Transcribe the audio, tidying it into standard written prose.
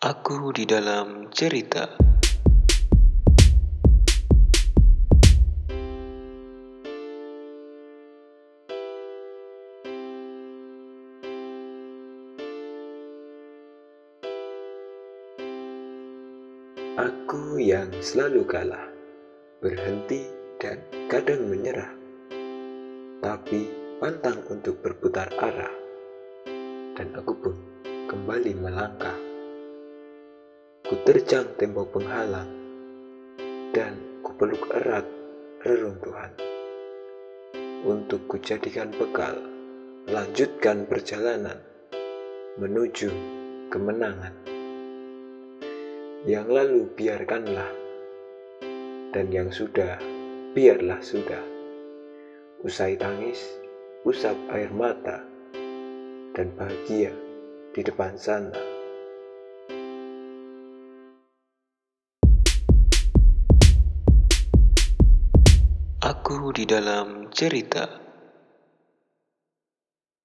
Aku di dalam cerita. Aku yang selalu kalah, berhenti dan kadang menyerah, tapi pantang untuk berputar arah, dan aku pun kembali melangkah. Ku terjang tembok penghalang, dan ku peluk erat reruntuhan. Untuk ku jadikan bekal, lanjutkan perjalanan menuju kemenangan. Yang lalu biarkanlah, dan yang sudah biarlah sudah. Usai tangis, usap air mata, dan bahagia di depan sana. Aku di dalam cerita.